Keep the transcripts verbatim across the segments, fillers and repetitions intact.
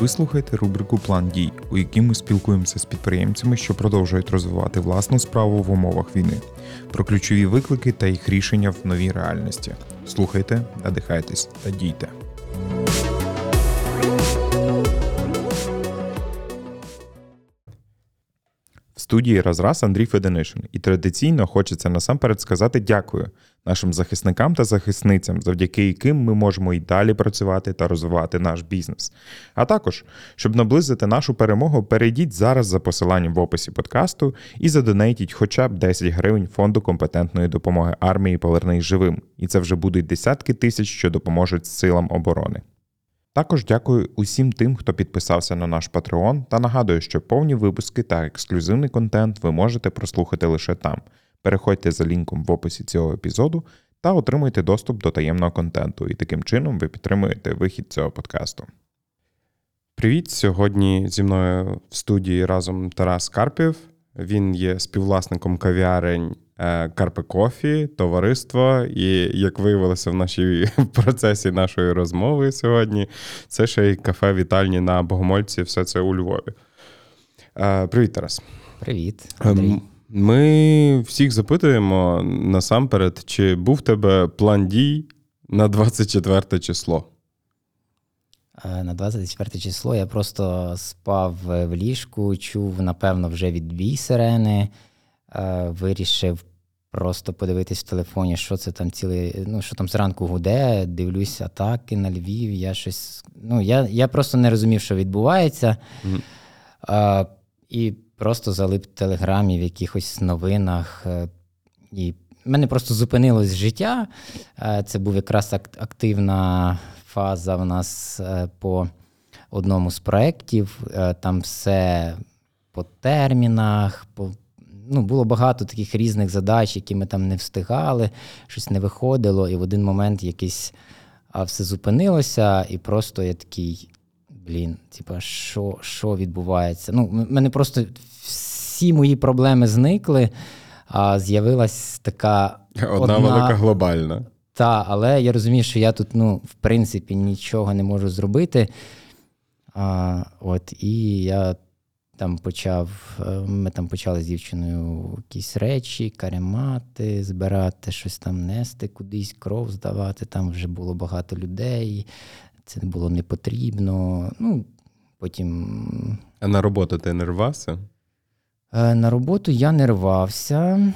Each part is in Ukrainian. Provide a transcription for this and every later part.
ви слухаєте рубрику «План дій», у якій ми спілкуємося з підприємцями, що продовжують розвивати власну справу в умовах війни, про ключові виклики та їх рішення в новій реальності. Слухайте, надихайтесь та дійте. В студії «Раз-раз» Андрій Феденишин. І традиційно хочеться насамперед сказати дякую нашим захисникам та захисницям, завдяки яким ми можемо і далі працювати та розвивати наш бізнес. А також, щоб наблизити нашу перемогу, перейдіть зараз за посиланням в описі подкасту і задонейтіть хоча б десять гривень Фонду компетентної допомоги армії «Повернись живим». І це вже будуть десятки тисяч, що допоможуть силам оборони. Також дякую усім тим, хто підписався на наш Patreon, та нагадую, що повні випуски та ексклюзивний контент ви можете прослухати лише там. Переходьте за лінком в описі цього епізоду та отримуйте доступ до таємного контенту, і таким чином ви підтримуєте вихід цього подкасту. Привіт! Сьогодні зі мною в студії разом Тарас Карпів. Він є співвласником кав'ярень «Карпи Кофі», «Товариство» і, як виявилося в нашій в процесі нашої розмови сьогодні, це ще й кафе «Вітальні» на Богомольці, все це у Львові. Привіт, Тарас. Привіт, Андрій. Ми всіх запитуємо насамперед, чи був в тебе план дій на двадцять четверте число? На двадцять четверте число я просто спав в ліжку, чув, напевно, вже відбій сирени, вирішив просто подивитись в телефоні, що це там ціле, ну, що там зранку гуде, дивлюсь атаки на Львів, я щось, ну, я, я просто не розумів, що відбувається, mm-hmm. а, і просто залип в телеграмі, в якихось новинах, і мене просто зупинилось життя, це був якраз активна фаза в нас по одному з проєктів, там все по термінах, по Ну, було багато таких різних задач, які ми там не встигали, щось не виходило, і в один момент якийсь а все зупинилося, і просто я такий, блін, типа, що, що відбувається? Ну, мене просто всі мої проблеми зникли, а з'явилась така одна, одна велика глобальна. Та, але я розумію, що я тут, ну, в принципі, нічого не можу зробити. А, от, і я Там почав, ми там почали з дівчиною якісь речі, каремати, збирати, щось там нести, кудись кров здавати, там вже було багато людей, це було не потрібно, ну, потім... А на роботу ти не рвався? На роботу я не рвався,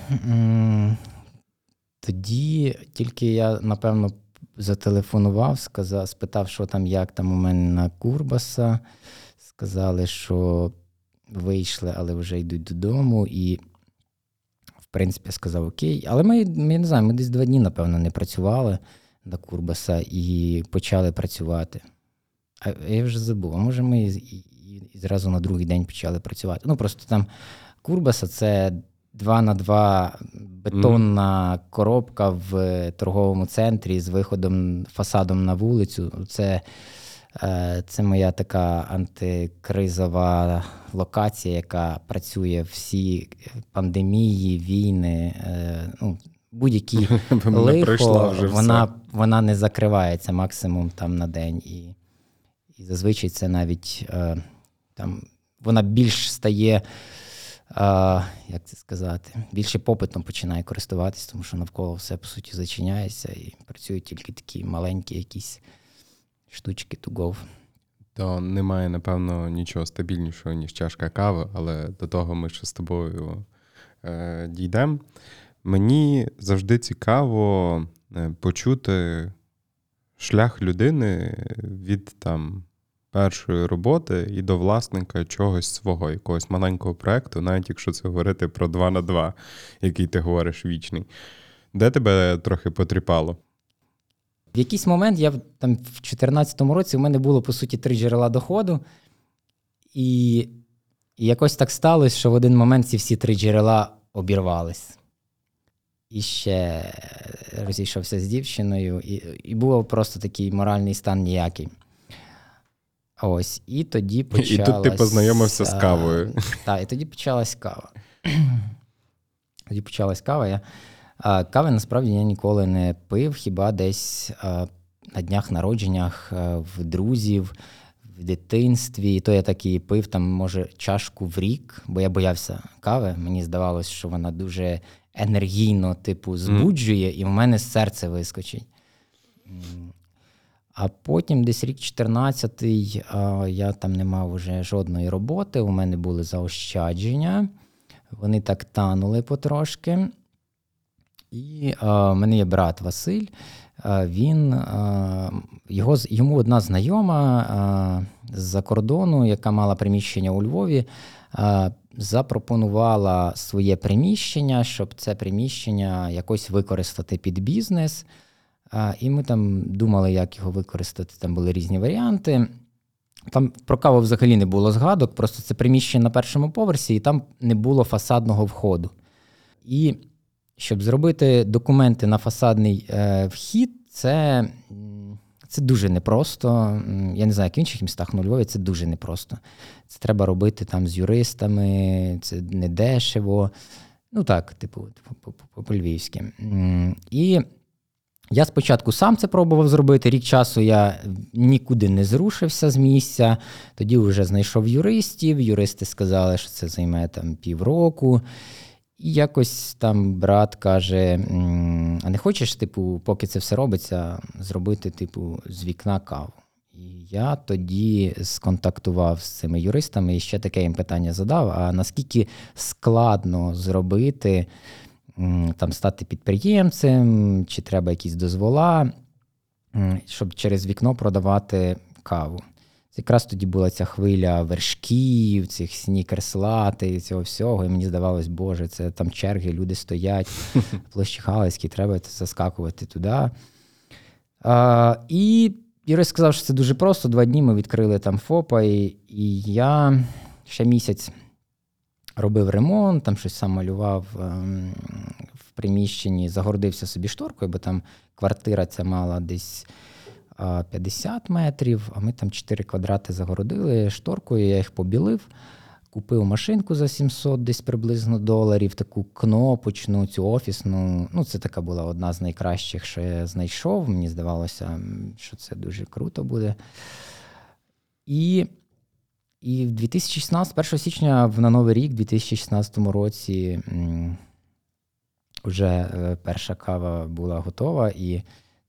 тоді тільки я, напевно, зателефонував, сказав, спитав, що там, як там у мене на Курбаса, сказали, що... Вийшли, але вже йдуть додому, і, в принципі, я сказав окей. Але ми, я не знаю, ми десь два дні, напевно, не працювали до Курбаса і почали працювати. А я вже забув, а може ми і, і, і зразу на другий день почали працювати. Ну, просто там Курбаса – це два на два бетонна mm. коробка в торговому центрі з виходом, фасадом на вулицю. Це... Це моя така антикризова локація, яка працює всі пандемії, війни, ну, будь-які лихо, вона, вона не закривається максимум там на день. І, і зазвичай це навіть там, вона більш стає, як це сказати, більше попитом починає користуватись, тому що навколо все, по суті, зачиняється і працюють тільки такі маленькі якісь штучки to go. То немає, напевно, нічого стабільнішого, ніж чашка кави, але до того ми ще з тобою е, дійдемо. Мені завжди цікаво почути шлях людини від там першої роботи і до власника чогось свого, якогось маленького проєкту, навіть якщо це говорити про два на два, який ти говориш вічний. Де тебе трохи потріпало? В якийсь момент, я там в дві тисячі чотирнадцятому році, у мене було, по суті, три джерела доходу, і, і якось так сталося, що в один момент ці всі три джерела обірвались. І ще розійшовся з дівчиною, і, і був просто такий моральний стан ніякий. Ось, і тоді почалась... І тут ти познайомився з кавою. Так, і тоді почалась кава. Тоді почалась кава, я... Кави, насправді, я ніколи не пив, хіба десь на днях народженнях в друзів, в дитинстві, і то я так і пив, там, може, чашку в рік, бо я боявся кави. Мені здавалось, що вона дуже енергійно, типу, збуджує, mm. і в мене серце вискочить. А потім десь рік чотирнадцятий я там не мав уже жодної роботи, у мене були заощадження, вони так танули потрошки. І в мене є брат Василь, він, його, йому одна знайома з-за кордону, яка мала приміщення у Львові, запропонувала своє приміщення, щоб це приміщення якось використати під бізнес. І ми там думали, як його використати, там були різні варіанти. Там про каву взагалі не було згадок, просто це приміщення на першому поверсі, і там не було фасадного входу. І щоб зробити документи на фасадний е, вхід, це, це дуже непросто. Я не знаю, як в інших містах, але у Львові це дуже непросто. Це треба робити там з юристами, це не дешево. Ну так, типу, по-львівськи. І я спочатку сам це пробував зробити. Рік часу я нікуди не зрушився з місця. Тоді вже знайшов юристів. Юристи сказали, що це займе там півроку. І якось там брат каже, а не хочеш, типу, поки це все робиться, зробити, типу, з вікна каву? І я тоді сконтактував з цими юристами і ще таке їм питання задав, а наскільки складно зробити, там, стати підприємцем, чи треба якісь дозвола, щоб через вікно продавати каву. Якраз тоді була ця хвиля вершків, цих снікерс-латте і цього всього. І мені здавалось, боже, це там черги, люди стоять, площі Галицькі, треба заскакувати туди. А, і Юрій сказав, що це дуже просто. Два дні ми відкрили там ФОПа, і, і я ще місяць робив ремонт, там щось сам малював ем, в приміщенні, загордився собі шторкою, бо там квартира ця мала десь п'ятдесят метрів, а ми там чотири квадрати загородили шторкою, я їх побілив, купив машинку за сімсот десь приблизно доларів, таку кнопочну, цю офісну. Ну, це така була одна з найкращих, що я знайшов. Мені здавалося, що це дуже круто буде. І, і в дві тисячі шістнадцятому, першого січня, на Новий рік, в дві тисячі шістнадцятому році, вже перша кава була готова, і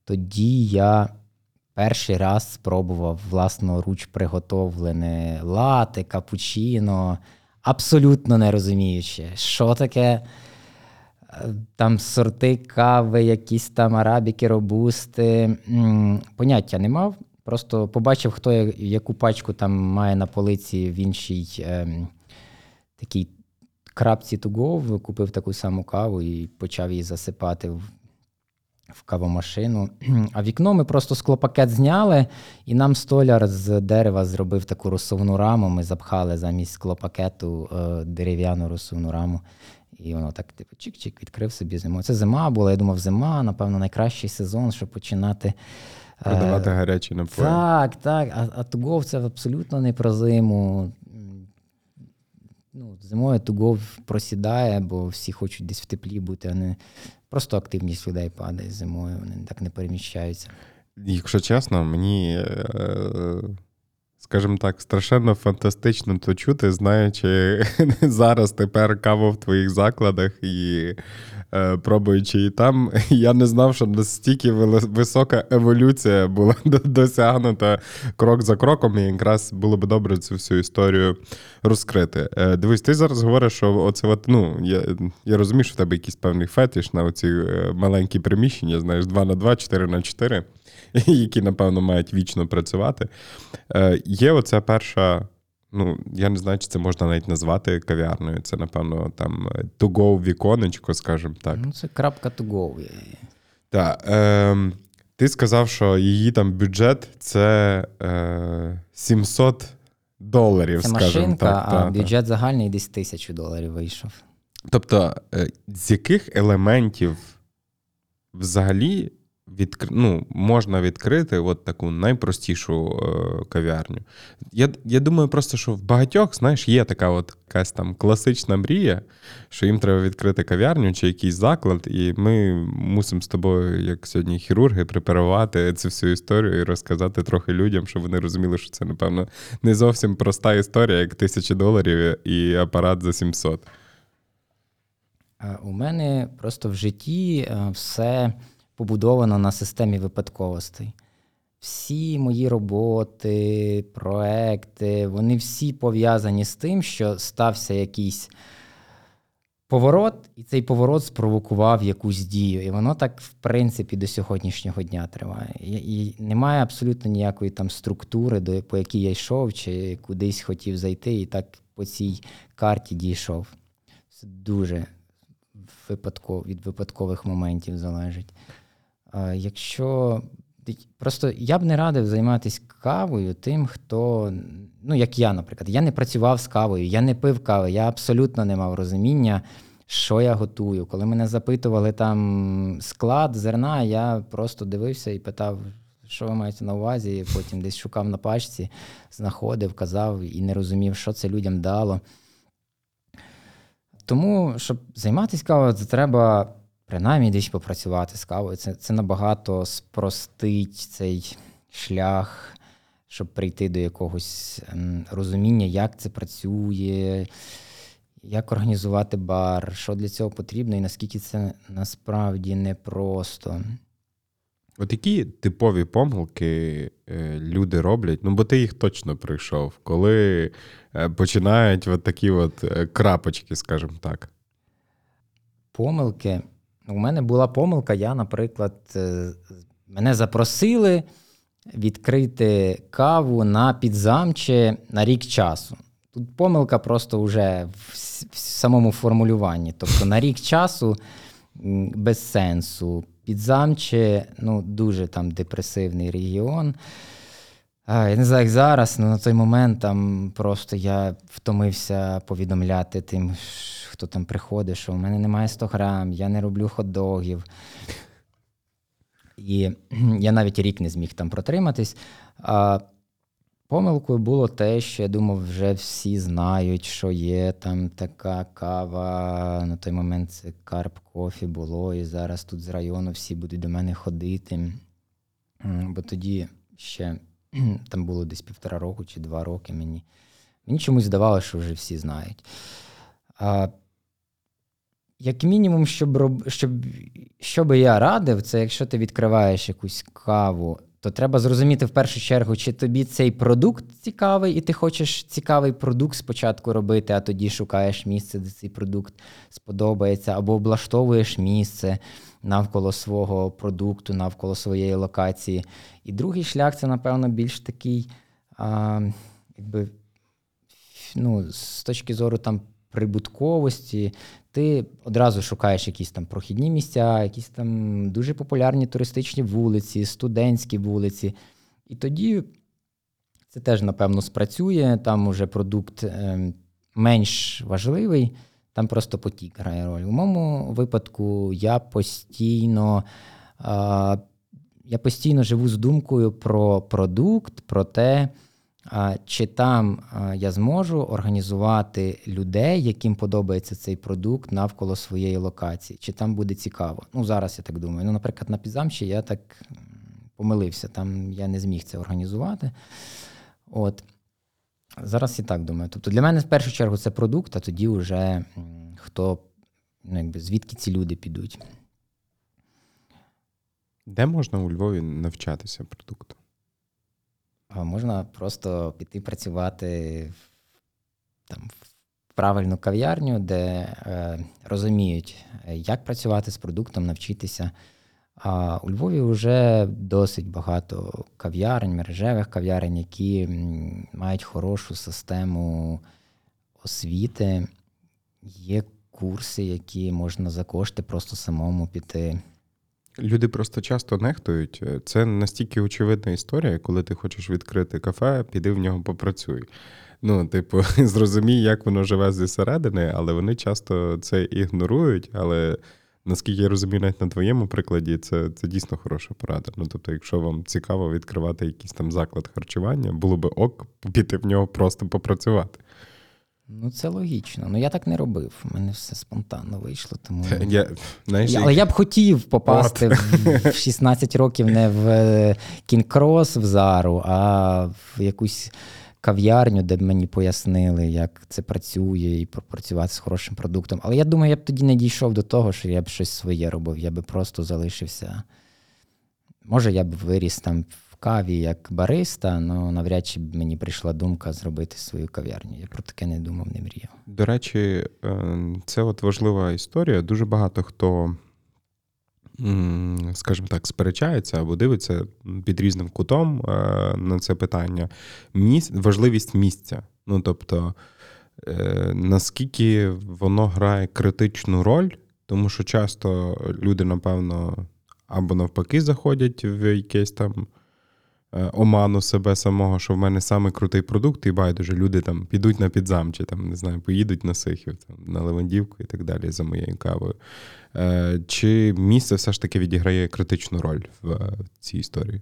тоді я перший раз спробував власноруч приготовлене латте, капучино, абсолютно не розуміючи, що таке там сорти кави, якісь там арабіки, робусти. Поняття не мав, просто побачив, хто яку пачку там має на полиці в іншій ем, такій крапці to go, купив таку саму каву і почав її засипати в в кавомашину. А вікно ми просто склопакет зняли, і нам столяр з дерева зробив таку розсувну раму, ми запхали замість склопакету е, дерев'яну розсувну раму. І воно так, типу, чик-чик, відкрив собі зиму. Це зима була, я думав, зима, напевно, найкращий сезон, щоб починати... Е, продавати гарячі напої. Так, так, а, а тугов це абсолютно не про зиму. Ну, зимою тугов просідає, бо всі хочуть десь в теплі бути, а не... Просто активність людей падає зимою, вони так не переміщаються. Якщо чесно, мені, скажімо так, страшенно фантастично то чути, знаючи зараз тепер каву в твоїх закладах і пробуючи її там, я не знав, що настільки висока еволюція була досягнута крок за кроком, і якраз було б добре цю всю історію розкрити. Дивись, ти зараз говориш, що оце от, ну, я, я розумію, що в тебе якийсь певний фетиш на оці маленькі приміщення, знаєш, два на два, чотири на чотири, які, напевно, мають вічно працювати. Є оця перша... Ну, я не знаю, чи це можна навіть назвати кав'ярною. Це, напевно, там to-go віконечко, скажімо так. Ну, це крапка to-go. Так. Е, ти сказав, що її там бюджет – це е, сімсот доларів, це скажімо машинка, так. Це машинка, а та, бюджет та. Загальний десь тисячу доларів вийшов. Тобто, е, з яких елементів взагалі Відкр... Ну, можна відкрити от таку найпростішу е, кав'ярню. Я, я думаю просто, що в багатьох, знаєш, є така от якась там класична мрія, що їм треба відкрити кав'ярню чи якийсь заклад, і ми мусимо з тобою, як сьогодні хірурги, препарувати цю всю історію і розказати трохи людям, щоб вони розуміли, що це, напевно, не зовсім проста історія, як тисяча доларів і апарат за сімсот. У мене просто в житті все... побудовано на системі випадковостей. Всі мої роботи, проекти, вони всі пов'язані з тим, що стався якийсь поворот, і цей поворот спровокував якусь дію. І воно так, в принципі, до сьогоднішнього дня триває. І, і немає абсолютно ніякої там структури, до, по якій я йшов, чи кудись хотів зайти, і так по цій карті дійшов. Це дуже випадково, від випадкових моментів залежить. Якщо... Просто я б не радив займатися кавою тим, хто... Ну, як я, наприклад. Я не працював з кавою, я не пив кави, я абсолютно не мав розуміння, що я готую. Коли мене запитували там склад зерна, я просто дивився і питав, що ви маєте на увазі, потім десь шукав на пачці, знаходив, казав і не розумів, що це людям дало. Тому, щоб займатися кавою, це треба принаймні десь попрацювати з кавою. Це, це набагато спростить цей шлях, щоб прийти до якогось розуміння, як це працює, як організувати бар, що для цього потрібно і наскільки це насправді непросто. От які типові помилки люди роблять? Ну, бо ти їх точно пройшов, коли починають от такі от крапочки, скажімо так. Помилки? У мене була помилка, я, наприклад, мене запросили відкрити каву на Підзамче на рік часу. Тут помилка просто вже в самому формулюванні. Тобто на рік часу без сенсу. Підзамче, ну, дуже там депресивний регіон. А, я не знаю, як зараз, але на той момент там просто я втомився повідомляти тим, хто там приходить, що в мене немає сто грам, я не роблю хот-догів. І я навіть рік не зміг там протриматись. А помилкою було те, що я думав, вже всі знають, що є там така кава. На той момент це Карпи Кофі було, і зараз тут з району всі будуть до мене ходити. Бо тоді ще там було десь півтора року чи два роки мені. Мені чомусь здавалося, що вже всі знають. А, як мінімум, щоб, роб... щоб... що би я радив, це якщо ти відкриваєш якусь каву, то треба зрозуміти в першу чергу, чи тобі цей продукт цікавий, і ти хочеш цікавий продукт спочатку робити, а тоді шукаєш місце, де цей продукт сподобається, або облаштовуєш місце навколо свого продукту, навколо своєї локації. І другий шлях – це, напевно, більш такий, а, якби, ну, з точки зору там прибутковості, ти одразу шукаєш якісь там прохідні місця, якісь там дуже популярні туристичні вулиці, студентські вулиці. І тоді це теж, напевно, спрацює, там уже продукт е, менш важливий, там просто потік грає роль. У моєму випадку я постійно, е, я постійно живу з думкою про продукт, про те, чи там я зможу організувати людей, яким подобається цей продукт навколо своєї локації? Чи там буде цікаво? Ну, зараз я так думаю. Ну, наприклад, на Підзамчі я так помилився, там я не зміг це організувати. От. Зараз і так думаю. Тобто для мене в першу чергу це продукт, а тоді вже хто, ну, якби, звідки ці люди підуть. Де можна у Львові навчатися продукту? Можна просто піти працювати там, в правильну кав'ярню, де е, розуміють, як працювати з продуктом, навчитися. А у Львові вже досить багато кав'ярень, мережевих кав'ярень, які мають хорошу систему освіти. Є курси, які можна за кошти просто самому піти. Люди просто часто нехтують. Це настільки очевидна історія, коли ти хочеш відкрити кафе, піди в нього попрацюй. Ну, типу, зрозумій, як воно живе зі середини, але вони часто це ігнорують, але наскільки я розумію, навіть на твоєму прикладі, це, це дійсно хороша порада. Ну, тобто, якщо вам цікаво відкривати якийсь там заклад харчування, було би ок піти в нього просто попрацювати. Ну, це логічно. Ну, я так не робив. У мене все спонтанно вийшло. Тому... Я, знаєш, я, але як... я б хотів попасти в, в шістнадцять років не в Кінг-Крос, в Зару, а в якусь кав'ярню, де б мені пояснили, як це працює, і працювати з хорошим продуктом. Але я думаю, я б тоді не дійшов до того, що я б щось своє робив. Я б просто залишився. Може, я б виріс там в каві як бариста, але навряд чи б мені прийшла думка зробити свою кав'ярню. Я про таке не думав, не мріяв. До речі, це от важлива історія. Дуже багато хто, скажімо так, сперечається або дивиться під різним кутом на це питання. Міс... Важливість місця. Ну, тобто, наскільки воно грає критичну роль, тому що часто люди, напевно, або навпаки заходять в якесь там оману себе самого, що в мене саме крутий продукт, і байдуже, люди там підуть на Підзам, чи там, не знаю, поїдуть на Сихів, там, на Левандівку і так далі за моєю кавою. Чи місце все ж таки відіграє критичну роль в цій історії?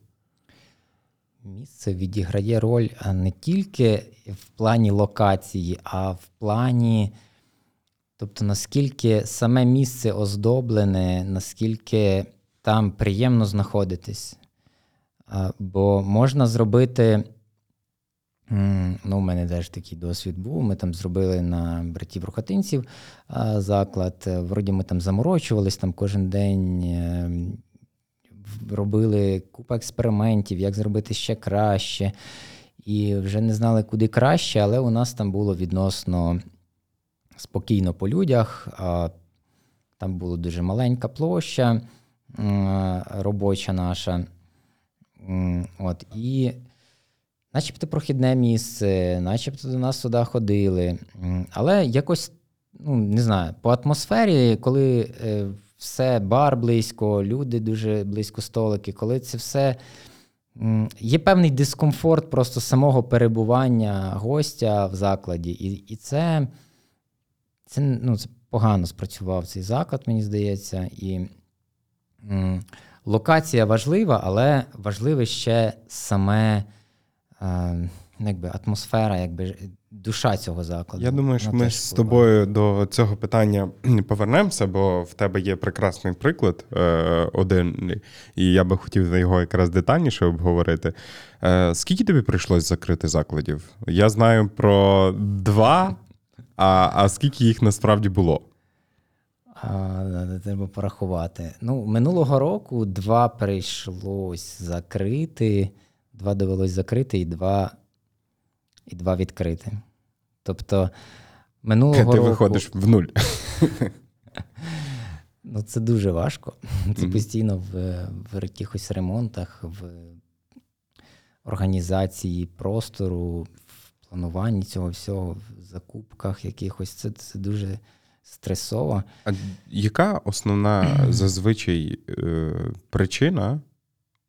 Місце відіграє роль не тільки в плані локації, а в плані, тобто наскільки саме місце оздоблене, наскільки там приємно знаходитись. Бо можна зробити, ну, у мене теж такий досвід був, ми там зробили на братів Рухатинців заклад, вроді ми там заморочувались, там кожен день робили купу експериментів, як зробити ще краще, і вже не знали, куди краще, але у нас там було відносно спокійно по людях, там була дуже маленька площа робоча наша. От, і начебто прохідне місце, начебто до нас сюди ходили, але якось, ну, не знаю, по атмосфері, коли все, бар близько, люди дуже близько столики, коли це все, є певний дискомфорт просто самого перебування гостя в закладі, і, і це, це, ну, це погано спрацював цей заклад, мені здається, і... Локація важлива, але важлива ще саме е, якби, атмосфера, якби, душа цього закладу. Я думаю, що ми з тобою до цього питання повернемося, бо в тебе є прекрасний приклад е, один, і я би хотів його якраз детальніше обговорити. Е, скільки тобі прийшлось закрити закладів? Я знаю про два, а, а скільки їх насправді було? Треба порахувати. Ну, минулого року два прийшлось закрити, два довелось закрити і два, і два відкрити. Тобто, минулого Ти року... Ти виходиш в нуль. Ну, це дуже важко. Це mm-hmm. постійно в, в якихось ремонтах, в організації простору, в плануванні цього всього, в закупках якихось. Це, це дуже... стресово. А яка основна зазвичай е, причина,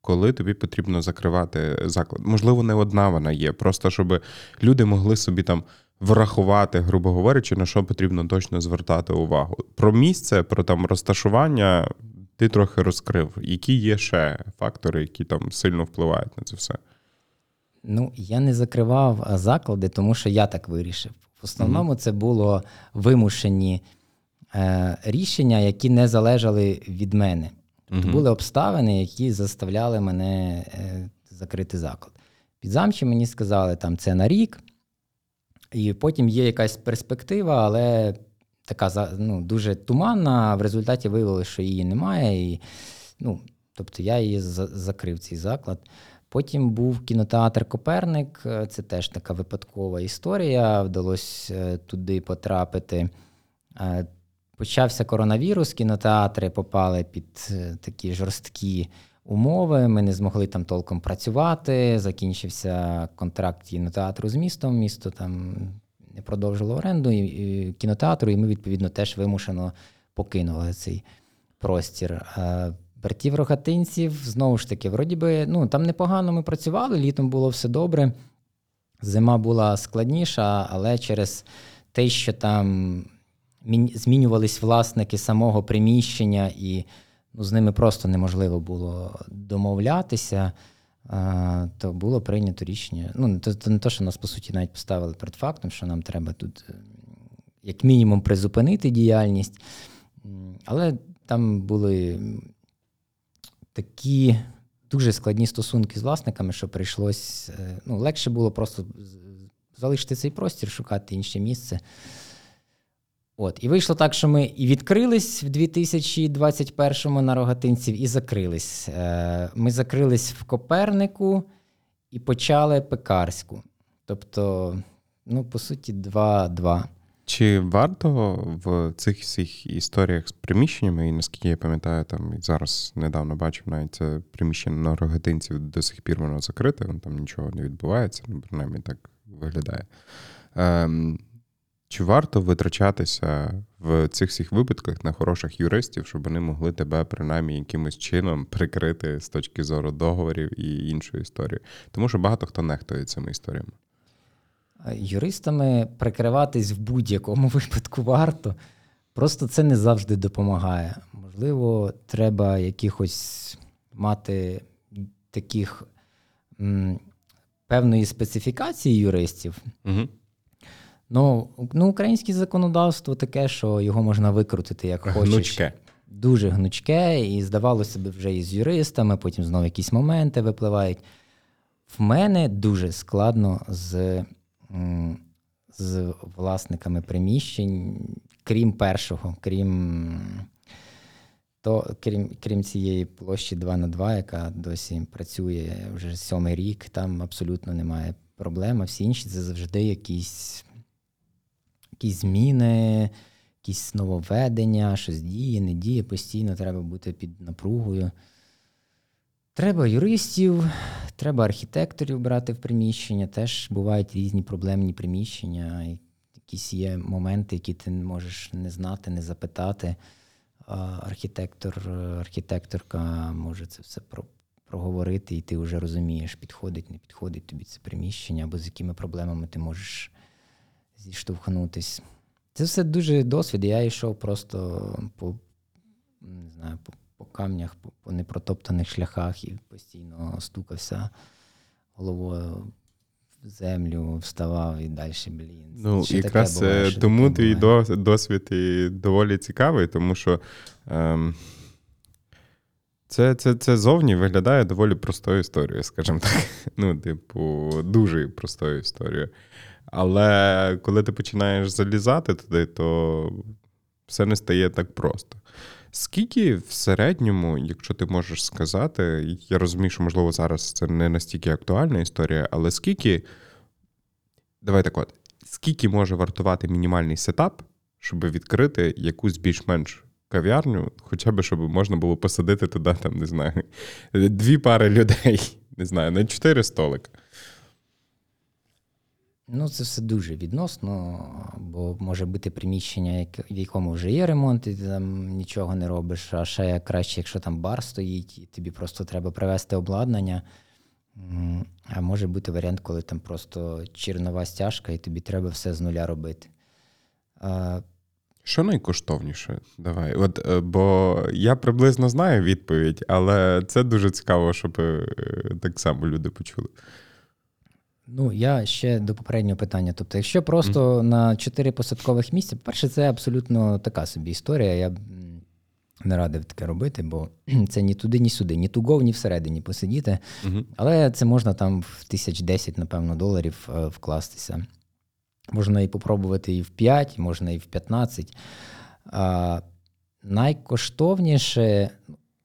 коли тобі потрібно закривати заклад? Можливо, не одна вона є, просто щоб люди могли собі там врахувати, грубо говорячи, на що потрібно точно звертати увагу. Про місце, про там розташування ти трохи розкрив. Які є ще фактори, які там сильно впливають на це все? Ну, я не закривав заклади, тому що я так вирішив. В основному це було вимушені е, рішення, які не залежали від мене. Тобто були обставини, які заставляли мене е, закрити заклад. Підзамчі мені сказали, там це на рік, і потім є якась перспектива, але така, ну, дуже туманна, в результаті виявилося, що її немає. І, ну, тобто я її за- закрив цей заклад. Потім був кінотеатр «Коперник», це теж така випадкова історія, вдалося туди потрапити. Почався коронавірус, кінотеатри попали під такі жорсткі умови, ми не змогли там толком працювати, закінчився контракт кінотеатру з містом, місто там не продовжило оренду і, і кінотеатру, і ми, відповідно, теж вимушено покинули цей простір. Братів Рогатинців, знову ж таки, вроді би, ну, там непогано ми працювали, літом було все добре, зима була складніша, але через те, що там змінювались власники самого приміщення, і ну, з ними просто неможливо було домовлятися, а, то було прийнято рішення. Ну, то, то не те, що нас, по суті, навіть поставили перед фактом, що нам треба тут як мінімум призупинити діяльність. Але там були такі дуже складні стосунки з власниками, що прийшлось, ну, легше було просто залишити цей простір, шукати інше місце. От. І вийшло так, що ми і відкрились в дві тисячі двадцять першому на Рогатинців, і закрились. Ми закрились в Копернику і почали пекарську. Тобто, ну, по суті, два-два. Чи варто в цих всіх історіях з приміщеннями, і наскільки я пам'ятаю, там і зараз недавно бачив навіть це приміщення на Рогатинців, до сих пір воно закрите, там нічого не відбувається, ну, принаймні так виглядає. Ем, чи варто витрачатися в цих всіх випадках на хороших юристів, щоб вони могли тебе принаймні якимось чином прикрити з точки зору договорів і іншої історії? Тому що багато хто нехтує цими історіями. Юристами прикриватись в будь-якому випадку варто. Просто це не завжди допомагає. Можливо, треба якихось мати таких м, певної специфікації юристів. Угу. Ну, ну, українське законодавство таке, що його можна викрутити як хочеш. Гнучке. Дуже гнучке. І здавалося б вже і з юристами, потім знову якісь моменти випливають. В мене дуже складно з... з власниками приміщень, крім першого, крім, то, крім, крім цієї площі два на два, яка досі працює вже сьомий рік, там абсолютно немає проблем, а всі інші це завжди якісь, якісь зміни, якісь нововведення, щось діє, не діє, постійно треба бути під напругою. Треба юристів, треба архітекторів брати в приміщення. Теж бувають різні проблемні приміщення. Якісь є моменти, які ти можеш не знати, не запитати. Архітектор, архітекторка може це все проговорити, і ти вже розумієш, підходить, не підходить тобі це приміщення, або з якими проблемами ти можеш зіштовхнутись. Це все дуже досвід. Я йшов просто по, не знаю, по по камнях, по, по непротоптаних шляхах і постійно стукався головою в землю, вставав і далі, блін. Ну, що якраз таке буває, тому твій досвід і доволі цікавий, тому що ем, це, це, це зовні виглядає доволі простою історією, скажімо так. Ну, типу, дуже простою історією. Але коли ти починаєш залізати туди, то все не стає так просто. Скільки в середньому, якщо ти можеш сказати, я розумію, що, можливо, зараз це не настільки актуальна історія, але скільки, давай так от, скільки може вартувати мінімальний сетап, щоб відкрити якусь більш-менш кав'ярню, хоча б, щоб можна було посадити туди, там, не знаю, дві пари людей, не знаю, на чотири столики? Ну, це все дуже відносно, бо може бути приміщення, в якому вже є ремонт, і ти там нічого не робиш, а ще краще, якщо там бар стоїть, і тобі просто треба привезти обладнання. А може бути варіант, коли там просто чорнова стяжка, і тобі треба все з нуля робити. Що найкоштовніше? Давай. От, бо я приблизно знаю відповідь, але це дуже цікаво, щоб так само люди почули. Ну, я ще до попереднього питання. Тобто, якщо просто mm. на чотири посадкових місця, по-перше, це абсолютно така собі історія. Я б не радив таке робити, бо це ні туди, ні сюди, ні тугов, ні всередині посидіти. Mm-hmm. Але це можна там в тисяч десять, напевно, доларів вкластися. Можна і попробувати і в п'ять, можна і в п'ятнадцять. А найкоштовніше,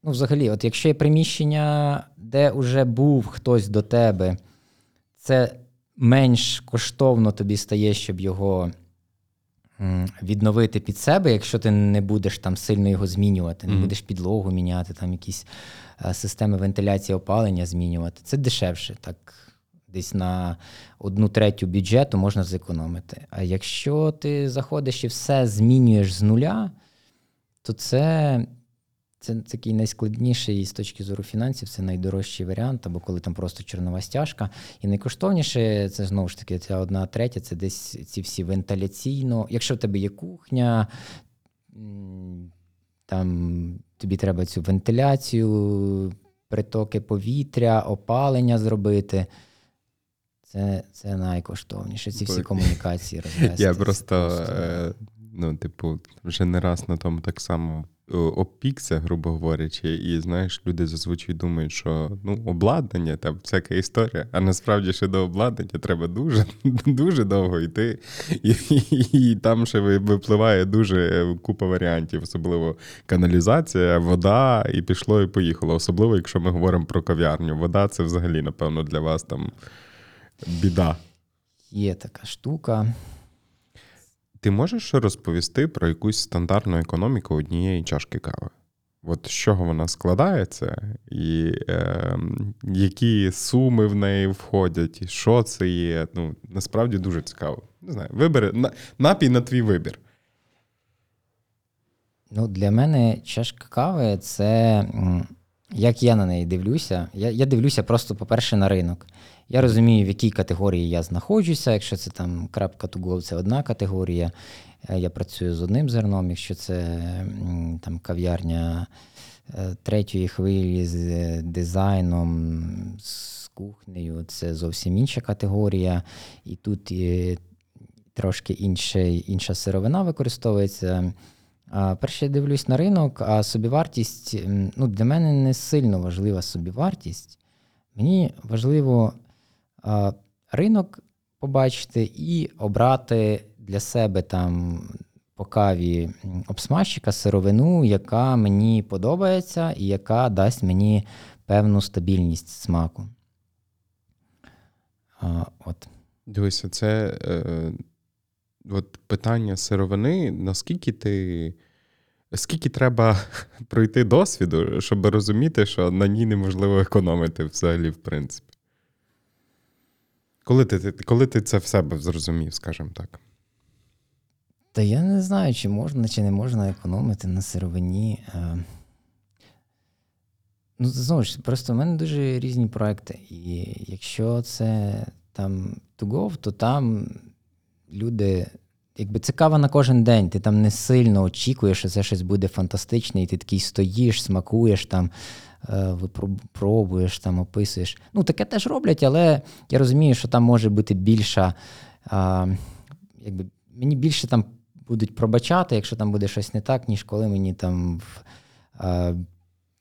ну, взагалі, от якщо є приміщення, де вже був хтось до тебе, це менш коштовно тобі стає, щоб його відновити під себе, якщо ти не будеш там сильно його змінювати, не mm-hmm. будеш підлогу міняти, там якісь системи вентиляції, опалення змінювати. Це дешевше, так десь на одну третю бюджету можна зекономити. А якщо ти заходиш і все змінюєш з нуля, то це Це такий найскладніший з точки зору фінансів, це найдорожчий варіант, або коли там просто чорнова стяжка. І найкоштовніше, це знову ж таки ця одна третя, це десь ці всі вентиляційно. Якщо в тебе є кухня, там тобі треба цю вентиляцію, притоки повітря, опалення зробити. Це, це найкоштовніше, ці всі комунікації розвести. Я просто, ну, типу, вже не раз на тому так само обпікся, грубо говорячи, і, знаєш, люди зазвичай думають, що, ну, обладнання, там, всяка історія, а насправді ще до обладнання треба дуже, дуже довго йти, і, і, і там ще випливає дуже купа варіантів, особливо каналізація, вода, і пішло, і поїхало, особливо, якщо ми говоримо про кав'ярню. Вода – це взагалі, напевно, для вас там біда. Є така штука. Ти можеш розповісти про якусь стандартну економіку однієї чашки кави? От з чого вона складається, і е, які суми в неї входять, і що це є? Ну, насправді дуже цікаво. Не знаю, вибери, на, напій на твій вибір. Ну, для мене чашка кави – це, як я на неї дивлюся, я, я дивлюся просто, по-перше, на ринок. Я розумію, в якій категорії я знаходжуся. Якщо це там крапка to go, це одна категорія. Я працюю з одним зерном. Якщо це там кав'ярня третьої хвилі з дизайном, з кухнею, це зовсім інша категорія. І тут і трошки інше, інша сировина використовується. А перше я дивлюсь на ринок, а собівартість, ну, для мене не сильно важлива собівартість. Мені важливо ринок побачити і обрати для себе там по каві обсмажчика, сировину, яка мені подобається і яка дасть мені певну стабільність смаку. От. Дивися, це е, от питання сировини, наскільки ти... Скільки треба пройти досвіду, щоб розуміти, що на ній неможливо економити взагалі, в принципі? Коли ти, коли ти це в себе зрозумів, скажімо так? Та я не знаю, чи можна, чи не можна економити на сировині. Ну, знову ж, просто в мене дуже різні проекти. І якщо це там to go, то там люди... Якби це кава на кожен день, ти там не сильно очікуєш, що це щось буде фантастичне, і ти такий стоїш, смакуєш, там, випробуєш, там, описуєш. Ну, таке теж роблять, але я розумію, що там може бути більша, а, якби, мені більше там будуть пробачати, якщо там буде щось не так, ніж коли мені там в а,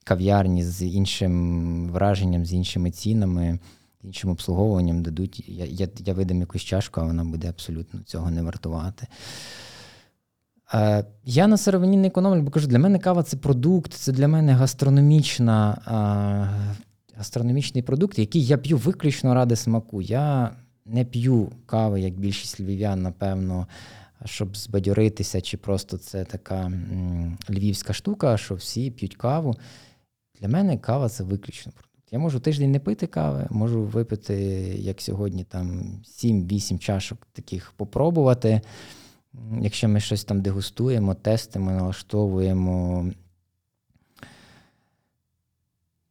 кав'ярні з іншим враженням, з іншими цінами, іншим обслуговуванням дадуть. Я, я, я видам якусь чашку, а вона буде абсолютно цього не вартувати. Е, я на сировині не економлю, бо кажу, для мене кава – це продукт, це для мене гастрономічна, е, гастрономічний продукт, який я п'ю виключно ради смаку. Я не п'ю кави, як більшість львів'ян, напевно, щоб збадьоритися, чи просто це така м, львівська штука, що всі п'ють каву. Для мене кава – це виключно продукт. Я можу тиждень не пити кави, можу випити, як сьогодні, там сім-вісім чашок таких попробувати. Якщо ми щось там дегустуємо, тестимо, налаштовуємо.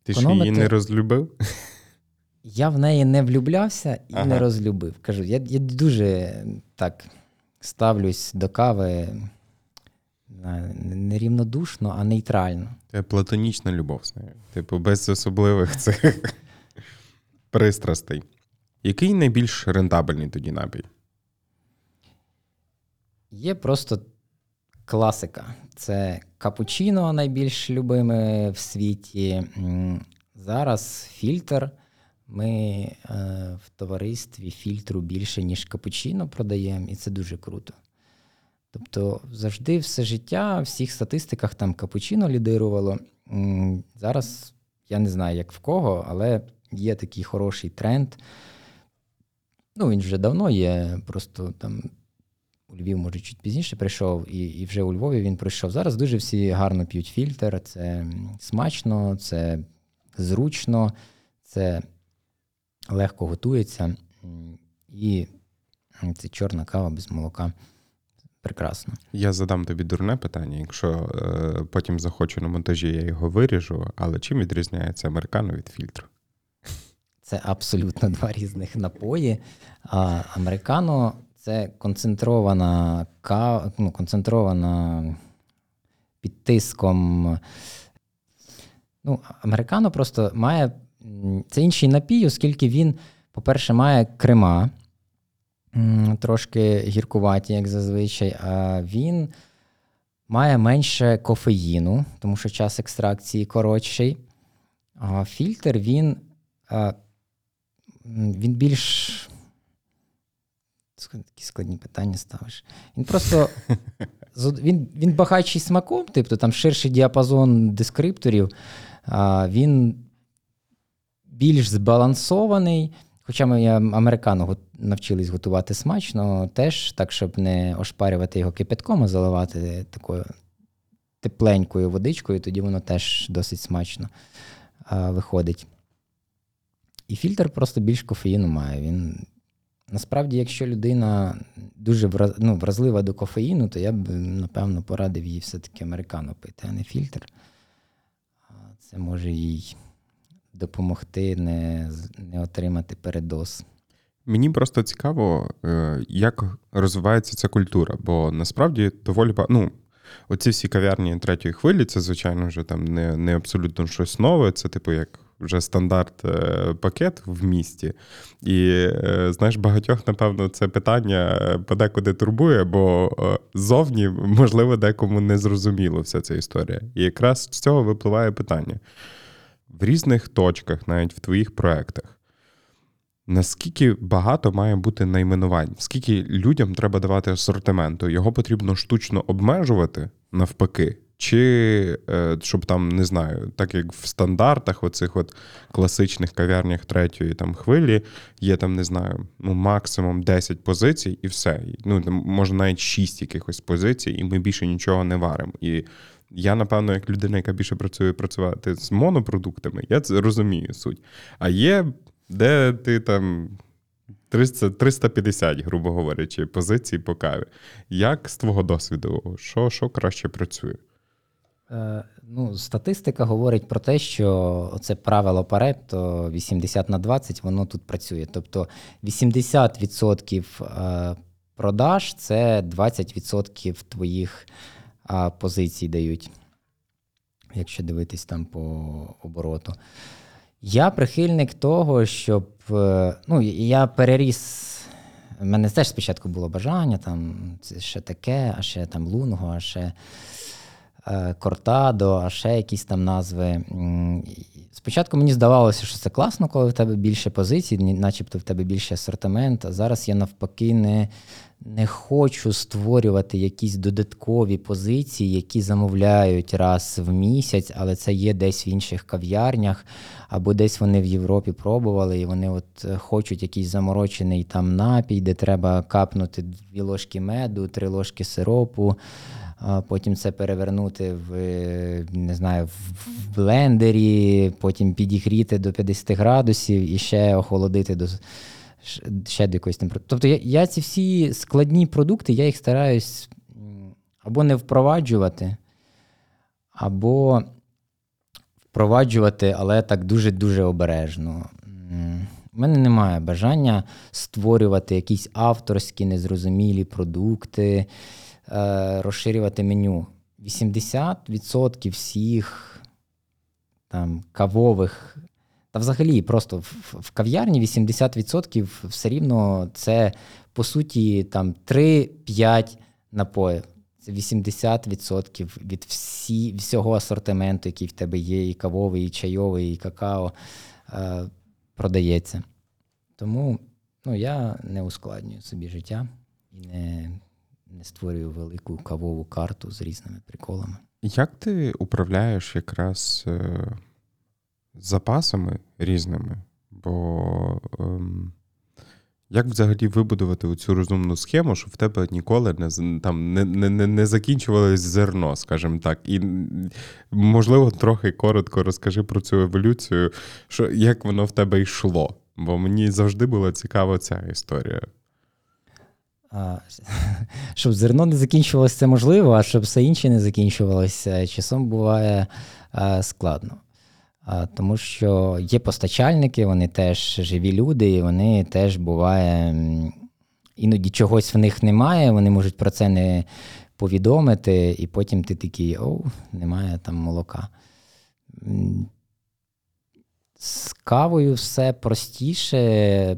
Ти ще її не розлюбив? Я в неї не влюблявся і ага. не розлюбив. Кажу, я, я дуже так ставлюсь до кави не рівнодушно, а нейтрально. Це платонічна любов з нею. Типу, без особливих цих пристрастей. Який найбільш рентабельний тоді напій? Є просто класика. Це капучино найбільш любиме в світі. Зараз фільтр. Ми в товаристві фільтру більше, ніж капучино продаємо, і це дуже круто. Тобто завжди все життя, в всіх статистиках там капучино лідирувало. Зараз я не знаю, як в кого, але є такий хороший тренд. Ну, він вже давно є, просто там у Львів, може, чуть пізніше прийшов, і, і вже у Львові він прийшов. Зараз дуже всі гарно п'ють фільтр, це смачно, це зручно, це легко готується. І це чорна кава без молока. прекрасно. Я задам тобі дурне питання, якщо е, потім захочу на монтажі, я його виріжу, але чим відрізняється американо від фільтру? Це абсолютно два різних напої. А американо – це концентрована, ка... ну, концентрована під тиском. Ну, американо просто має… Це інший напій, оскільки він, по-перше, має крема, трошки гіркуваті, як зазвичай, а він має менше кофеїну, тому що час екстракції коротший. А фільтр, він… Він більш... Такі складні питання ставиш. Він просто... Він, він багатший смаком, тобто там ширший діапазон дескрипторів. Він більш збалансований. Хоча ми американо навчились готувати смачно теж, так, щоб не ошпарювати його кип'ятком, а заливати такою тепленькою водичкою, тоді воно теж досить смачно виходить. І фільтр просто більш кофеїну має. Він насправді, якщо людина дуже враз... ну, вразлива до кофеїну, то я б, напевно, порадив їй все-таки американо пити, а не фільтр. Це може їй допомогти не, не отримати передоз. Мені просто цікаво, як розвивається ця культура, бо насправді доволі ну, оці всі кав'ярні третьої хвилі, це, звичайно, вже там не, не абсолютно щось нове, це типу як вже стандарт-пакет в місті. І, знаєш, багатьох, напевно, це питання подекуди турбує, бо ззовні, можливо, декому не зрозуміло вся ця історія. І якраз з цього випливає питання. В різних точках, навіть в твоїх проєктах, наскільки багато має бути найменувань? Скільки людям треба давати асортименту? Його потрібно штучно обмежувати, навпаки? Чи, щоб там, не знаю, так як в стандартах оцих от класичних кав'ярнях третьої там хвилі, є там, не знаю, ну максимум десять позицій і все. Ну, може навіть шість якихось позицій, і ми більше нічого не варимо. І я, напевно, як людина, яка більше працює працювати з монопродуктами, я це розумію суть. А є, де ти там... триста, триста п'ятдесят, грубо говорячи, позицій по каві. Як з твого досвіду? Що, що краще працює? Е, ну, статистика говорить про те, що це правило Парето вісімдесят на двадцять, воно тут працює. Тобто вісімдесят відсотків продаж – це двадцять відсотків твоїх позицій дають, якщо дивитись там по обороту. Я прихильник того, щоб, ну, я переріс, в мене теж спочатку було бажання, там, ще таке, а ще там лунго, а ще е, кортадо, а ще якісь там назви. Спочатку мені здавалося, що це класно, коли в тебе більше позицій, начебто в тебе більше асортимент, а зараз я навпаки не, не хочу створювати якісь додаткові позиції, які замовляють раз в місяць, але це є десь в інших кав'ярнях, або десь вони в Європі пробували, і вони от хочуть якийсь заморочений там напій, де треба капнути дві ложки меду, три ложки сиропу, потім це перевернути в, не знаю, в блендері, потім підігріти до п'ятдесят градусів і ще охолодити до, ще до якоїсь температури. Тобто я, я ці всі складні продукти, я їх стараюсь або не впроваджувати, або впроваджувати, але так дуже-дуже обережно. У мене немає бажання створювати якісь авторські, незрозумілі продукти, розширювати меню. вісімдесят відсотків всіх там кавових, та взагалі просто в, в кав'ярні вісімдесят відсотків все рівно це, по суті, там три-п'ять напоїв. Це вісімдесят відсотків від всі, всього асортименту, який в тебе є, і кавовий, і чайовий, і какао, е, продається. Тому, ну, я не ускладнюю собі життя і не... не створюю велику кавову карту з різними приколами. Як ти управляєш якраз е, запасами різними? Бо е, як взагалі вибудувати оцю розумну схему, щоб в тебе ніколи не, там, не, не, не, не закінчувалось зерно, скажімо так? І, можливо, трохи коротко розкажи про цю еволюцію, що, як воно в тебе йшло. Бо мені завжди була цікава ця історія. щоб зерно не закінчувалося, це можливо, а щоб все інше не закінчувалося, часом буває складно. Тому що є постачальники, вони теж живі люди, і вони теж буває, іноді чогось в них немає, вони можуть про це не повідомити, і потім ти такий, оу, немає там молока. З кавою все простіше.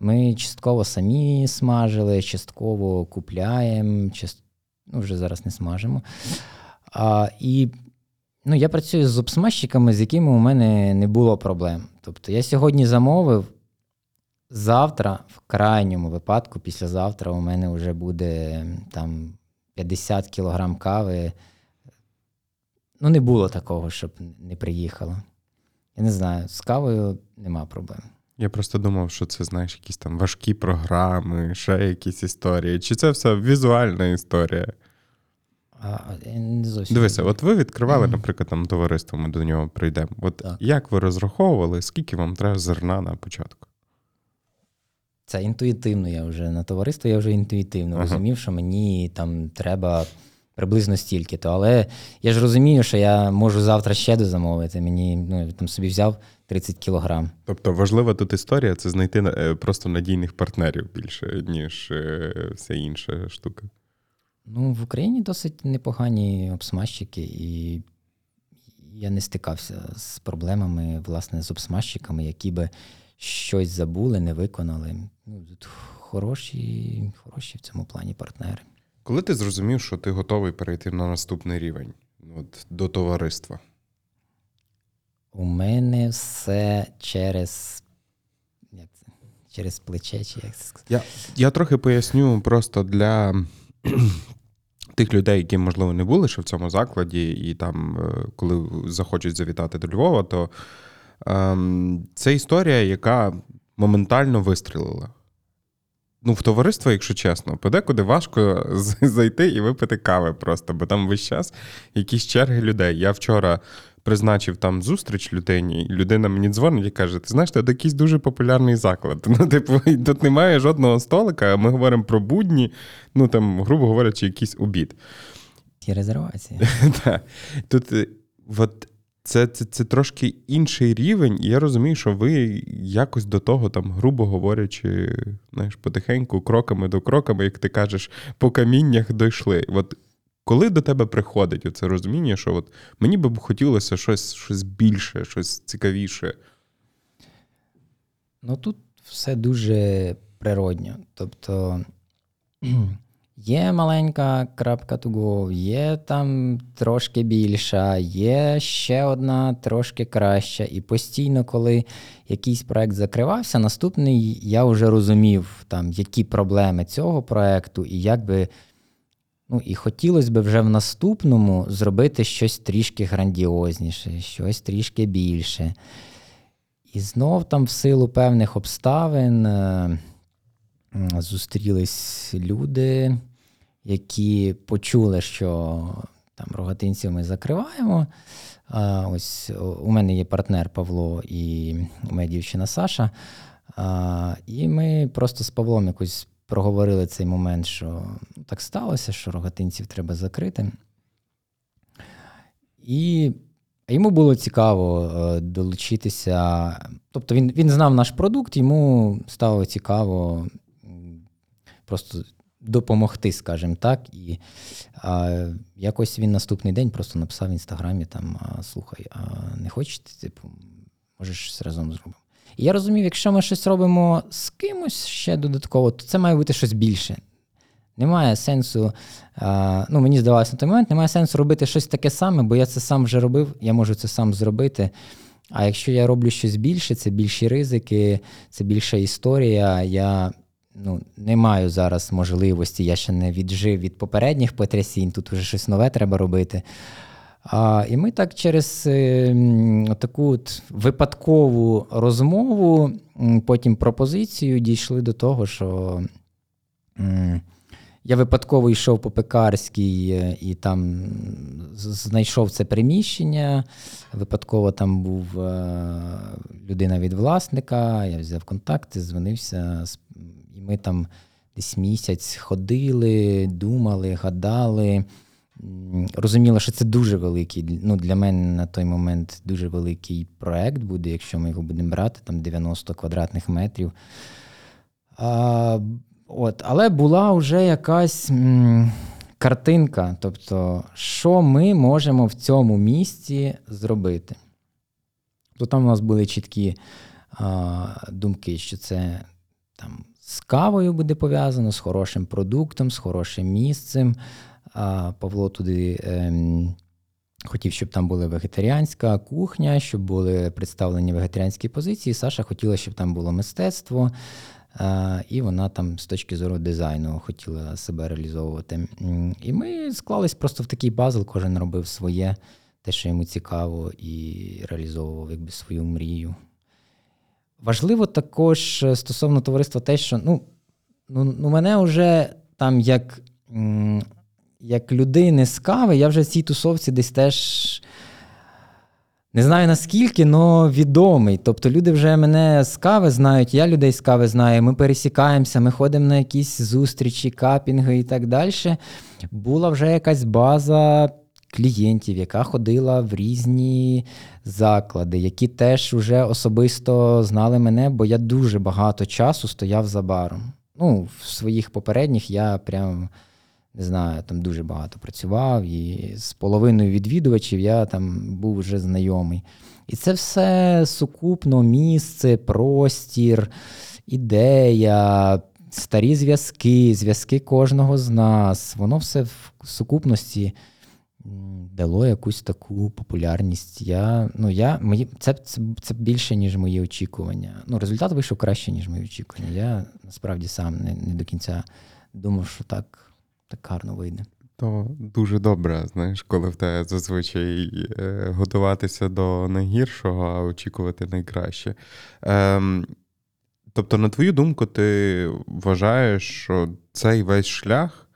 Ми частково самі смажили, частково купляємо, част... ну, вже зараз не смажимо. А, і ну, я працюю з обсмажчиками, з якими у мене не було проблем. Тобто я сьогодні замовив, завтра, в крайньому випадку, післязавтра у мене вже буде там п'ятдесят кілограм кави. Ну, не було такого, щоб не приїхало. Я не знаю, з кавою нема проблем. Я просто думав, що це, знаєш, якісь там важкі програми, ще якісь історії. Чи це все візуальна історія? А, не зовсім. Дивися, от ви відкривали, наприклад, там товариство, ми до нього прийдемо. От так. Як ви розраховували, скільки вам треба зерна на початку? Це інтуїтивно я вже. На товариство я вже інтуїтивно розумів, ага. що мені там треба приблизно стільки-то. Але я ж розумію, що я можу завтра ще дозамовити. Мені, ну, там собі взяв тридцять кілограм. Тобто важлива тут історія – це знайти просто надійних партнерів більше, ніж вся інша штука. Ну, в Україні досить непогані обсмажчики, і я не стикався з проблемами, власне, з обсмажчиками, які би щось забули, не виконали. Ну, тут хороші, хороші в цьому плані партнери. Коли ти зрозумів, що ти готовий перейти на наступний рівень, от, до товариства? У мене все через, як це, через плече, чи як це сказати. Я, я трохи поясню просто для тих людей, які, можливо, не були ще в цьому закладі, і там, коли захочуть завітати до Львова, то ем, це історія, яка моментально вистрілила. Ну, в товариство, якщо чесно, подекуди важко зайти і випити кави просто, бо там весь час якісь черги людей. Я вчора призначив там зустріч людині, людина мені дзвонить і каже, ти знаєш, це якийсь дуже популярний заклад. Ну, типу, тут немає жодного столика, а ми говоримо про будні, ну, там, грубо говорячи, якийсь обід. Ті резервації. Так. Тут, от, Це, це, це трошки інший рівень, і я розумію, що ви якось до того, там, грубо говорячи, знаєш, потихеньку, кроками до кроками, як ти кажеш, по каміннях дійшли. От коли до тебе приходить оце розуміння, що от мені би хотілося щось, щось більше, щось цікавіше? Ну, тут все дуже природньо. Тобто є маленька крапка ту гоу, є там трошки більша, є ще одна трошки краща. І постійно, коли якийсь проект закривався, наступний я вже розумів, там, які проблеми цього проекту, і як би, ну, і хотілося б вже в наступному зробити щось трішки грандіозніше, щось трішки більше. І знов там в силу певних обставин зустрілись люди, які почули, що там Рогатинців ми закриваємо. А, ось у мене є партнер Павло і моя дівчина Саша. А, і ми просто з Павлом якось проговорили цей момент, що так сталося, що Рогатинців треба закрити. І йому було цікаво долучитися. Тобто він, він знав наш продукт, йому стало цікаво просто допомогти, скажімо так. І а, якось він наступний день просто написав в Інстаграмі, там, слухай, а не хочете, типу, може, щось разом зробимо. І я розумів, якщо ми щось робимо з кимось ще додатково, то це має бути щось більше. Немає сенсу, а, ну, мені здавалося на той момент, немає сенсу робити щось таке саме, бо я це сам вже робив, я можу це сам зробити. А якщо я роблю щось більше, це більші ризики, це більша історія, я... Ну, не маю зараз можливості, я ще не віджив від попередніх потрясінь, тут вже щось нове треба робити. А, і ми так через е, таку от випадкову розмову, потім пропозицію дійшли до того, що е, я випадково йшов по Пекарській е, і там знайшов це приміщення, випадково там був е, людина від власника, я взяв контакти, дзвонився з. Ми там десь місяць ходили, думали, гадали. Розуміла, що це дуже великий, ну, для мене на той момент дуже великий проект буде, якщо ми його будемо брати, там дев'яносто квадратних метрів. А, от, але була вже якась м, картинка, тобто, що ми можемо в цьому місці зробити. То там у нас були чіткі а, думки, що це там з кавою буде пов'язано, з хорошим продуктом, з хорошим місцем. А Павло туди ем, хотів, щоб там була вегетаріанська кухня, щоб були представлені вегетаріанські позиції. Саша хотіла, щоб там було мистецтво, е, і вона там з точки зору дизайну хотіла себе реалізовувати. І ми склались просто в такий пазл, кожен робив своє, те, що йому цікаво, і реалізовував якби свою мрію. Важливо також стосовно товариства те, що ну, ну мене вже там як... М- Як людини з кави, я вже в цій тусовці десь теж не знаю наскільки, але відомий. Тобто люди вже мене з кави знають, я людей з кави знаю, ми пересікаємося, ми ходимо на якісь зустрічі, капінги і так далі. Була вже якась база клієнтів, яка ходила в різні заклади, які теж уже особисто знали мене, бо я дуже багато часу стояв за баром. Ну, в своїх попередніх я прям... Не знаю, там дуже багато працював, і з половиною відвідувачів я там був вже знайомий. І це все сукупно місце, простір, ідея, старі зв'язки, зв'язки кожного з нас. Воно все в сукупності дало якусь таку популярність. Я, ну, я, мої, це, це, це більше, ніж мої очікування. Ну, результат вийшов краще, ніж мої очікування. Я насправді сам не, не до кінця думав, що так. Так гарно вийде. То дуже добре, знаєш, коли в тебе зазвичай готуватися до найгіршого, а очікувати найкраще. Ем, тобто, на твою думку, ти вважаєш, що цей весь шлях,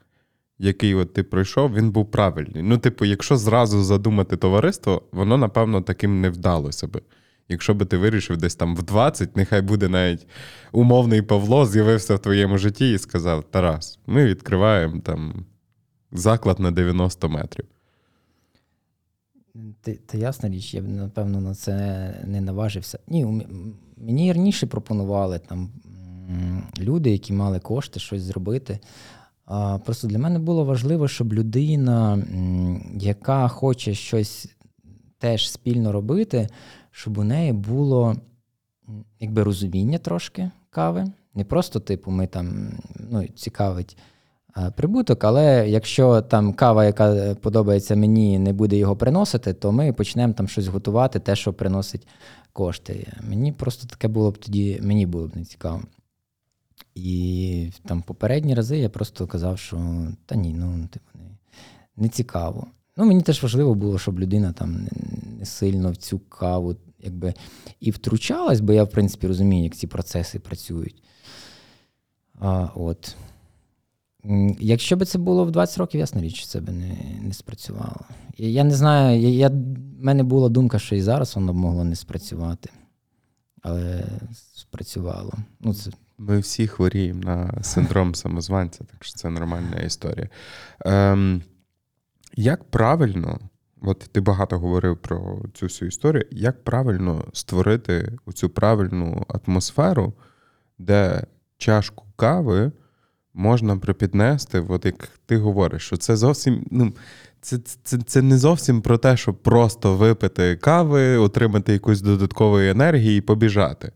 який от ти пройшов, він був правильний? Ну, типу, якщо зразу задумати товариство, воно, напевно, таким не вдалося би. Якщо би ти вирішив десь там в двадцять, нехай буде навіть умовний Павло з'явився в твоєму житті і сказав: Тарас, ми відкриваємо там заклад на дев'яносто метрів. Та, та ясна річ, я б, напевно, на це не наважився. Ні, мені раніше пропонували там люди, які мали кошти, щось зробити. А просто для мене було важливо, щоб людина, яка хоче щось теж спільно робити, щоб у неї було якби розуміння трошки кави. Не просто типу ми там, ну, цікавить а, прибуток, але якщо там кава, яка подобається мені, не буде його приносити, то ми почнемо там щось готувати, те, що приносить кошти. Мені просто таке було б тоді, мені було б не цікаво. І там попередні рази я просто казав, що та ні, ну, типу, не, не цікаво. Ну, мені теж важливо було, щоб людина там не сильно в цю каву якби і втручалась, бо я, в принципі, розумію, як ці процеси працюють. А, от. Якщо б це було в двадцять років, ясна річ, це б не, не спрацювало. Я не знаю, я, я, в мене була думка, що і зараз воно б могло не спрацювати. Але спрацювало. Ну, це... Ми всі хворіємо на синдром самозванця, так що це нормальна історія. Ем... Як правильно, от ти багато говорив про цю всю історію, як правильно створити оцю правильну атмосферу, де чашку кави можна припіднести, от як ти говориш, що це зовсім, ну, це, це, це не зовсім про те, щоб просто випити кави, отримати якусь додаткової енергії і побіжати.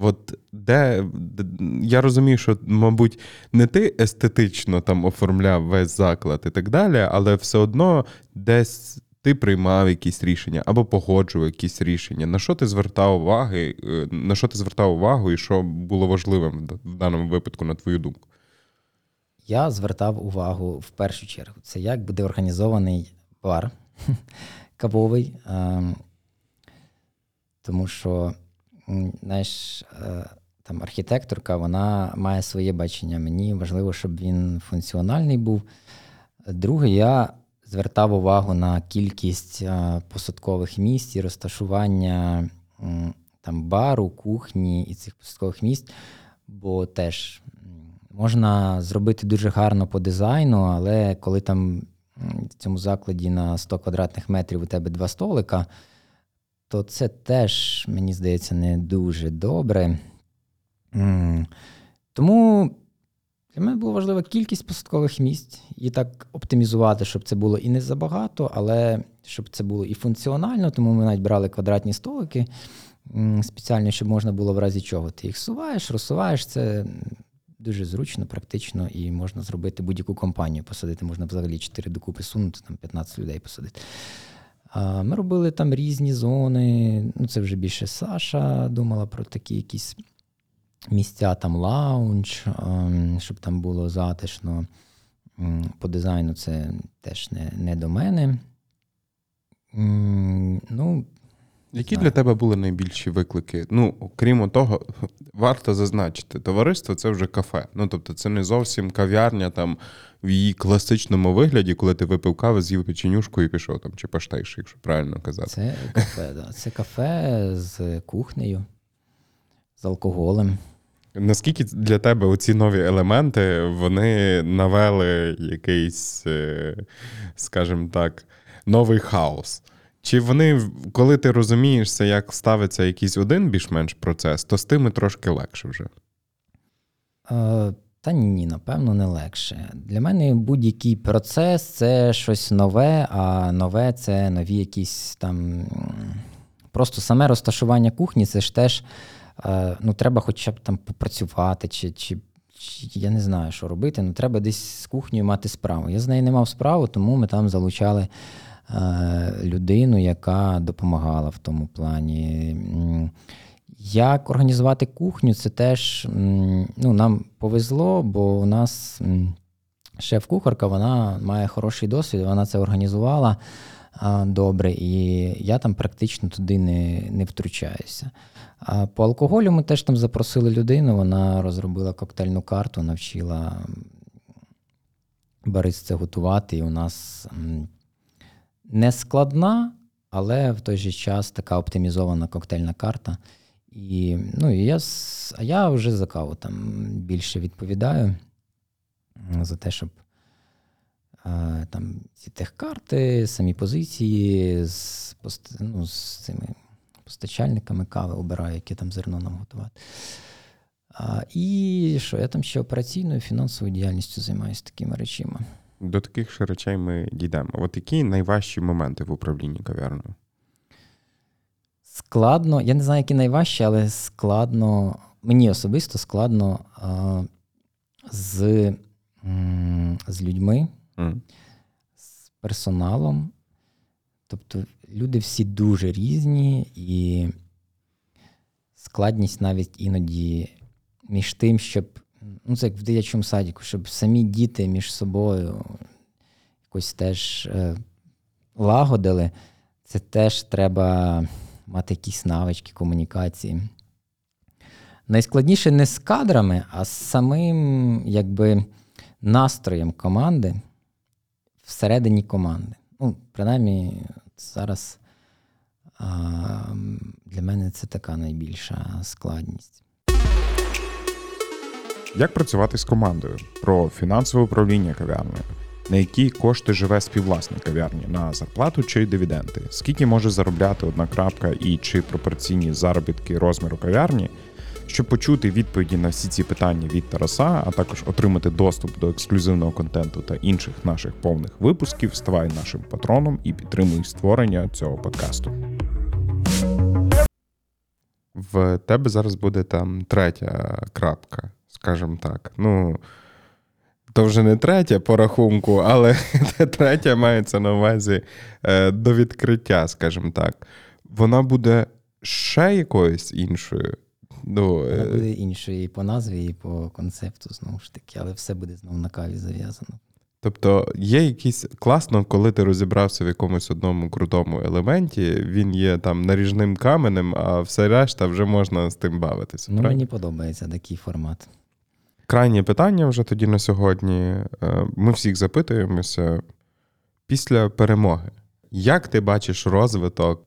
От де, я розумію, що, мабуть, не ти естетично там оформляв весь заклад і так далі, але все одно десь ти приймав якісь рішення або погоджував якісь рішення. На що ти звертав уваги, на що ти звертав увагу і що було важливим в даному випадку, на твою думку? Я звертав увагу в першу чергу. Це як буде організований бар кавовий, тому що знаєш, там архітекторка, вона має своє бачення. Мені важливо, щоб він функціональний був. Друге, я звертав увагу на кількість посадкових місць і розташування там бару, кухні і цих посадкових місць, бо теж Можна зробити дуже гарно по дизайну, але коли там в цьому закладі на сто квадратних метрів у тебе два столика, то це теж, мені здається, не дуже добре. Тому для мене була важлива кількість посадкових місць і так оптимізувати, щоб це було і не забагато, але щоб це було і функціонально. Тому ми навіть брали квадратні столики спеціально, щоб можна було в разі чого. Ти їх суваєш, розсуваєш, це дуже зручно, практично, і можна зробити будь-яку компанію посадити. Можна взагалі чотири докупи сунути, там п'ятнадцять людей посадити. Ми робили там різні зони, ну це вже більше Саша думала про такі якісь місця, там лаунж, щоб там було затишно. По дизайну це теж не, не до мене. Ну, які для тебе були найбільші виклики? Ну, окрім того, варто зазначити, товариство – це вже кафе. Ну, тобто, це не зовсім кав'ярня там в її класичному вигляді, коли ти випив каву, з'їв печенюшку і пішов там, чи паштейш, якщо правильно казати. Це кафе, да. Це кафе з кухнею, з алкоголем. Наскільки для тебе оці нові елементи, вони навели якийсь, скажімо так, новий хаос? Чи вони, коли ти розумієшся, як ставиться якийсь один більш-менш процес, то з тими трошки легше вже? Е, та ні, напевно, не легше. Для мене будь-який процес – це щось нове, а нове – це нові якісь там... Просто саме розташування кухні – це ж теж, е, ну, треба хоча б там попрацювати, чи, чи, чи я не знаю, що робити, ну, треба десь з кухнею мати справу. Я з нею не мав справу, тому ми там залучали людину, яка допомагала в тому плані. Як організувати кухню, це теж, ну, нам повезло, бо у нас шеф-кухарка, вона має хороший досвід, вона це організувала добре, і я там практично туди не, не втручаюся. По алкоголю ми теж там запросили людину, вона розробила коктейльну карту, навчила бариста готувати, і у нас... Не складна, але в той же час така оптимізована коктейльна карта. І, ну, і я, а я вже за каву там більше відповідаю за те, щоб там ці техкарти, самі позиції з, ну, з цими постачальниками кави обираю, яке там зерно нам готувати. І що, я там ще операційною, фінансовою діяльністю займаюся такими речами. До таких ще речей ми дійдемо. От які найважчі моменти в управлінні кав'ярною? Складно. Я не знаю, які найважчі, але складно, мені особисто складно а, з, з людьми, mm. з персоналом. Тобто люди всі дуже різні, і складність навіть іноді між тим, щоб... Ну, це як в дитячому садіку, щоб самі діти між собою якось теж е, лагодили. Це теж треба мати якісь навички комунікації. Найскладніше не з кадрами, а з самим якби настроєм команди всередині команди. Ну, принаймні, зараз е, для мене це така найбільша складність. Як працювати з командою? Про фінансове управління кав'ярнею. На які кошти живе співвласник кав'ярні? На зарплату чи дивіденди? Скільки може заробляти одна крапка і чи пропорційні заробітки розміру кав'ярні? Щоб почути відповіді на всі ці питання від Тараса, а також отримати доступ до ексклюзивного контенту та інших наших повних випусків, ставай нашим патроном і підтримуй створення цього подкасту. В тебе зараз буде там третя крапка. Скажем так, ну, то вже не третя по рахунку, але третя мається на увазі е, до відкриття, скажімо так. Вона буде ще якоюсь іншою? Ну, е... Вона буде іншою і по назві, і по концепту, знову ж таки, але все буде знову на каві зав'язано. Тобто є якийсь... Класно, коли ти розібрався в якомусь одному крутому елементі, він є там наріжним каменем, а все решта вже можна з тим бавитися. Ну, мені подобається такий формат. Крайнє питання вже тоді на сьогодні. Ми всіх запитуємося. Після перемоги, як ти бачиш розвиток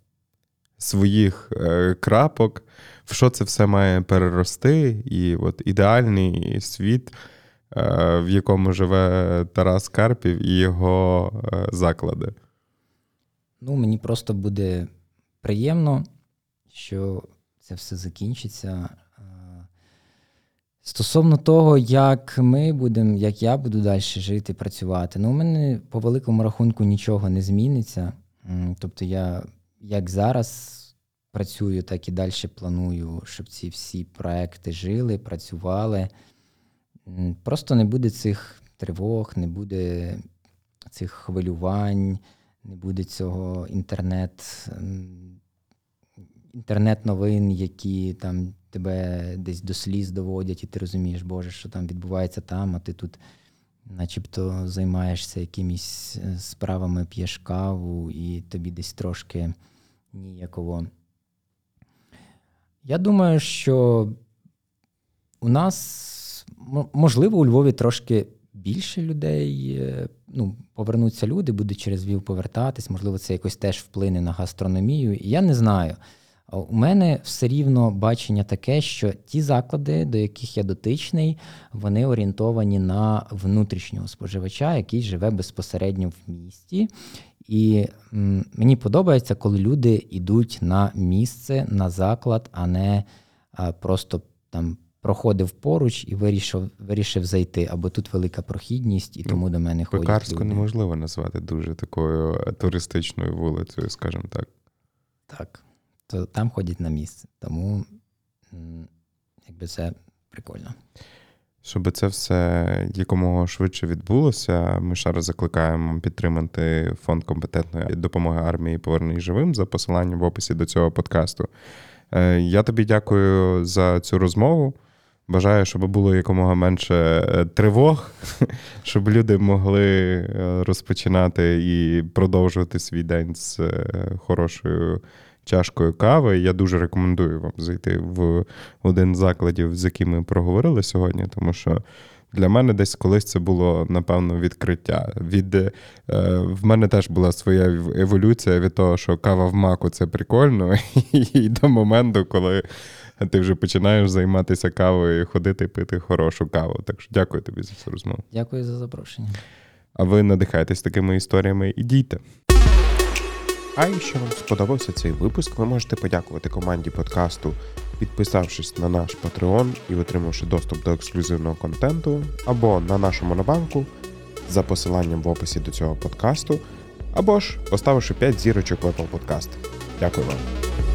своїх крапок, в що це все має перерости, і от ідеальний світ в якому живе Тарас Карпів і його заклади? Ну, мені просто буде приємно, що це все закінчиться. Стосовно того, як ми будемо, як я буду далі жити, працювати, ну, у мене по великому рахунку нічого не зміниться. Тобто я як зараз працюю, так і далі планую, щоб ці всі проекти жили, працювали. Просто не буде цих тривог, не буде цих хвилювань, не буде цього інтернет, інтернет-новин, які там тебе десь до сліз доводять, і ти розумієш, Боже, що там відбувається там, а ти тут начебто займаєшся якимись справами, п'єш каву, і тобі десь трошки ніяково. Я думаю, що у нас, можливо, у Львові трошки більше людей, ну, повернуться люди, буде через Львів повертатись, можливо, це якось теж вплине на гастрономію, я не знаю. У мене все рівно бачення таке, що ті заклади, до яких я дотичний, вони орієнтовані на внутрішнього споживача, який живе безпосередньо в місті. І мені подобається, коли люди йдуть на місце, на заклад, а не просто там проходив поруч і вирішив, вирішив зайти. Або тут велика прохідність, і тому ну, до мене ходять люди. Пекарську неможливо назвати дуже такою туристичною вулицею, скажімо так. Так, то там ходять на місце. Тому якби це прикольно. Щоб це все якомога швидше відбулося, ми ще раз закликаємо підтримати Фонд компетентної допомоги армії «Повернись живим» за посиланням в описі до цього подкасту. Я тобі дякую за цю розмову. Бажаю, щоб було якомога менше тривог, щоб люди могли розпочинати і продовжувати свій день з хорошою чашкою кави. Я дуже рекомендую вам зайти в один з закладів, з яким ми проговорили сьогодні, тому що для мене десь колись це було, напевно, відкриття. Від, е, в мене теж була своя еволюція від того, що кава в маку – це прикольно, і до моменту, коли ти вже починаєш займатися кавою, ходити, пити хорошу каву. Так що дякую тобі за цю розмову. Дякую за запрошення. А ви надихайтесь такими історіями і дійте. А якщо вам сподобався цей випуск, ви можете подякувати команді подкасту, підписавшись на наш Patreon і отримавши доступ до ексклюзивного контенту, або на нашу монобанку за посиланням в описі до цього подкасту, або ж поставивши п'ять зірочок в Apple Podcast. Дякую вам.